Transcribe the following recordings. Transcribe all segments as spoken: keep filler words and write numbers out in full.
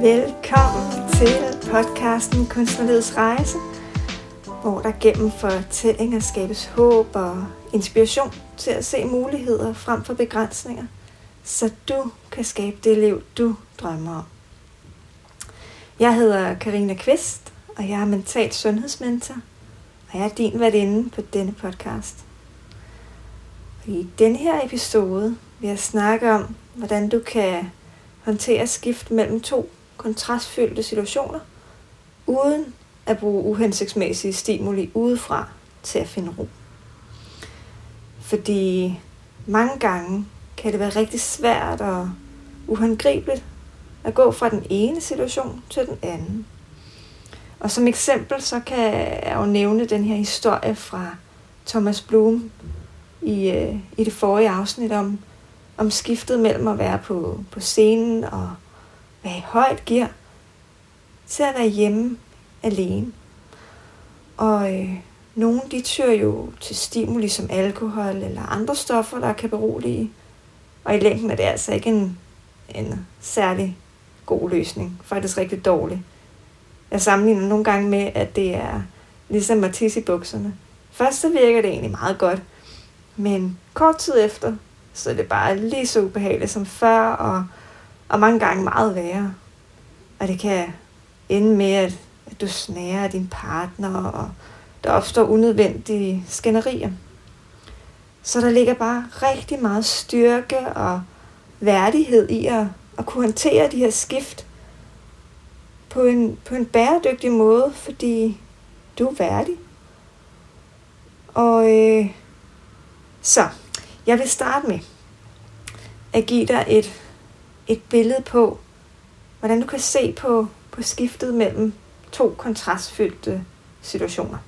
Velkommen til podcasten Kunstnerlivets Rejse, hvor der gennem fortællinger skabes håb og inspiration til at se muligheder frem for begrænsninger, så du kan skabe det liv, du drømmer om. Jeg hedder Karina Kvist, og jeg er mental sundhedsmentor, og jeg er din værtinde på denne podcast. Og i denne her episode vil jeg snakke om, hvordan du kan håndtere skift mellem to kontrastfyldte situationer, uden at bruge uhensigtsmæssige stimuli udefra til at finde ro. Fordi mange gange kan det være rigtig svært og uhåndgribeligt at gå fra den ene situation til den anden. Og som eksempel så kan jeg jo nævne den her historie fra Thomas Bloom i, øh, i det forrige afsnit om, om skiftet mellem at være på, på scenen og være i højt gear, til at være hjemme alene. Og øh, nogle de tyr jo til stimuli som alkohol eller andre stoffer, der kan berolige. Og i længden er det altså ikke en, en særlig god løsning. Faktisk rigtig dårlig. Jeg sammenligner nogle gange med, at det er ligesom at tisse i bukserne. Først så virker det egentlig meget godt, men kort tid efter, så er det bare lige så ubehageligt som før, og, og mange gange meget værre. Og det kan ende med, at, at du snærer din partner, og der opstår unødvendige skænderier. Så der ligger bare rigtig meget styrke og værdighed i at, at kunne håndtere de her skift på en, på en bæredygtig måde, fordi du er værdig. Og øh, så... Jeg vil starte med at give dig et, et billede på, hvordan du kan se på, på skiftet mellem to kontrastfyldte situationer.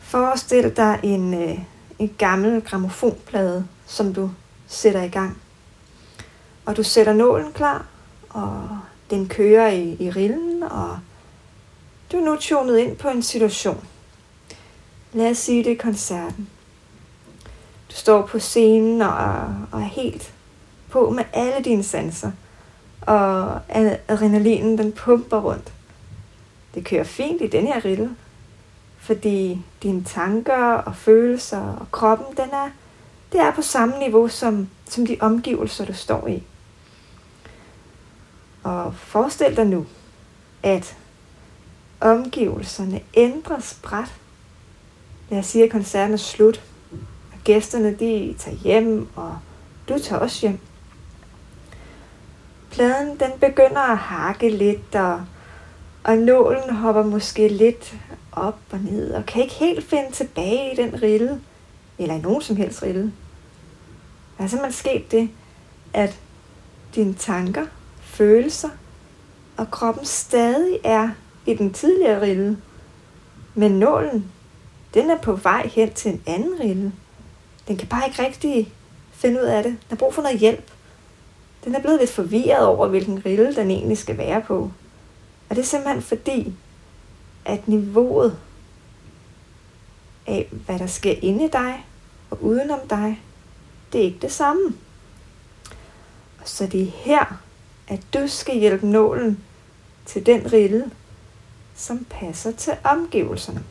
Forestil dig en, en gammel grammofonplade, som du sætter i gang. Og du sætter nålen klar, og den kører i, i rillen, og du er nu tunet ind på en situation. Lad os sige, det er koncerten. Du står på scenen og, og er helt på med alle dine sanser. Og adrenalinen den pumper rundt. Det kører fint i den her rille. Fordi dine tanker og følelser og kroppen, den er, det er på samme niveau som, som de omgivelser, du står i. Og forestil dig nu, at omgivelserne ændres brat. Lad os sige, at koncerten er slut. Gæsterne de tager hjem, og du tager også hjem. Pladen den begynder at hakke lidt, og, og nålen hopper måske lidt op og ned, og kan ikke helt finde tilbage i den rille, eller i nogen som helst rille. Der er simpelthen sket det, at dine tanker, følelser og kroppen stadig er i den tidligere rille, men nålen den er på vej hen til en anden rille. Den kan bare ikke rigtig finde ud af det. Den har brug for noget hjælp. Den er blevet lidt forvirret over, hvilken rille den egentlig skal være på. Og det er simpelthen fordi, at niveauet af, hvad der sker inde i dig og udenom dig, det er ikke det samme. Og så det er her, at du skal hjælpe nålen til den rille, som passer til omgivelserne.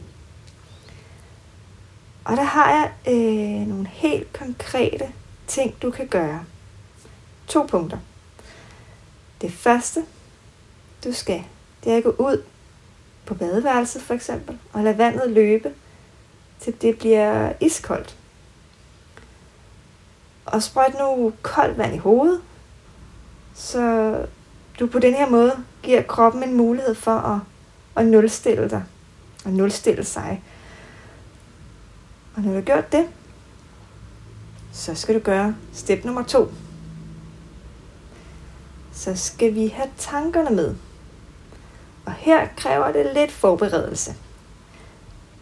Og der har jeg øh, nogle helt konkrete ting, du kan gøre. To punkter. Det første, du skal, det er at gå ud på badeværelset for eksempel, og lade vandet løbe, til det bliver iskoldt. Og sprøjt nu koldt vand i hovedet, så du på den her måde giver kroppen en mulighed for at, at nulstille dig, og nulstille sig. Og når du har gjort det, så skal du gøre step nummer to. Så skal vi have tankerne med. Og her kræver det lidt forberedelse.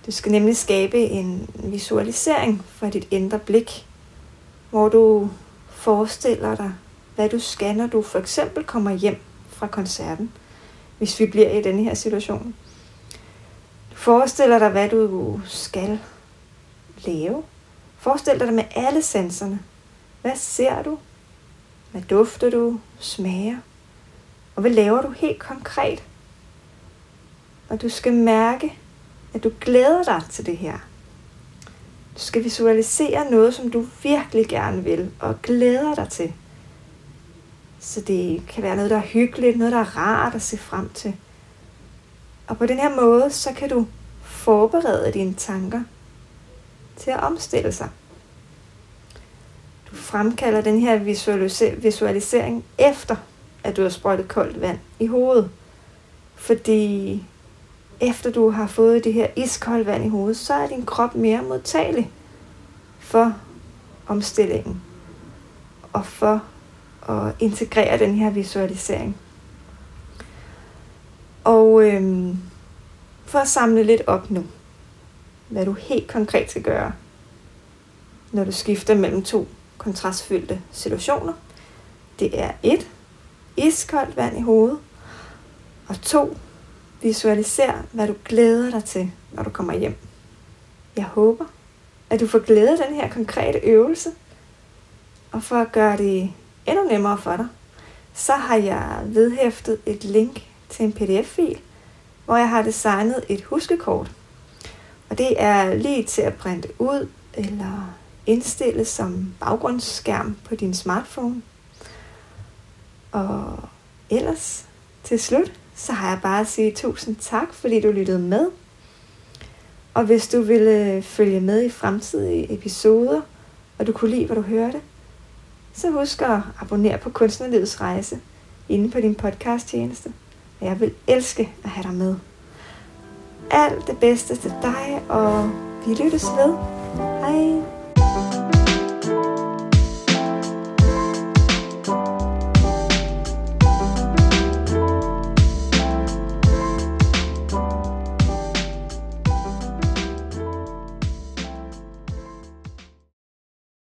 Du skal nemlig skabe en visualisering fra dit indre blik, hvor du forestiller dig, hvad du skal, når du for eksempel kommer hjem fra koncerten, hvis vi bliver i denne her situation. Du forestiller dig, hvad du skal lave. Forestil dig med alle sanserne. Hvad ser du? Hvad dufter du? Smager? Og hvad laver du helt konkret? Og du skal mærke, at du glæder dig til det her. Du skal visualisere noget, som du virkelig gerne vil, og glæder dig til. Så det kan være noget, der er hyggeligt, noget, der er rart at se frem til. Og på den her måde, så kan du forberede dine tanker til at omstille sig. Du fremkalder den her visualisering efter, at du har sprøjtet koldt vand i hovedet. Fordi efter du har fået det her iskoldt vand i hovedet, så er din krop mere modtagelig for omstillingen og for at integrere den her visualisering. Og øhm, for at samle lidt op nu, hvad du helt konkret skal gøre, når du skifter mellem to kontrastfyldte situationer. Det er et iskoldt vand i hovedet, og to, visualiser, hvad du glæder dig til, når du kommer hjem. Jeg håber, at du får glæde af den her konkrete øvelse. Og for at gøre det endnu nemmere for dig, så har jeg vedhæftet et link til en P D F-fil, hvor jeg har designet et huskekort. Og det er lige til at printe ud eller indstille som baggrundsskærm på din smartphone. Og ellers til slut, så har jeg bare at sige tusind tak, fordi du lyttede med. Og hvis du ville følge med i fremtidige episoder, og du kunne lide, hvad du hørte, så husk at abonnere på Kunstnerlivets Rejse inde på din podcasttjeneste. Og jeg vil elske at have dig med. Alt det bedste til dig, og vi lyttes ved. Hej!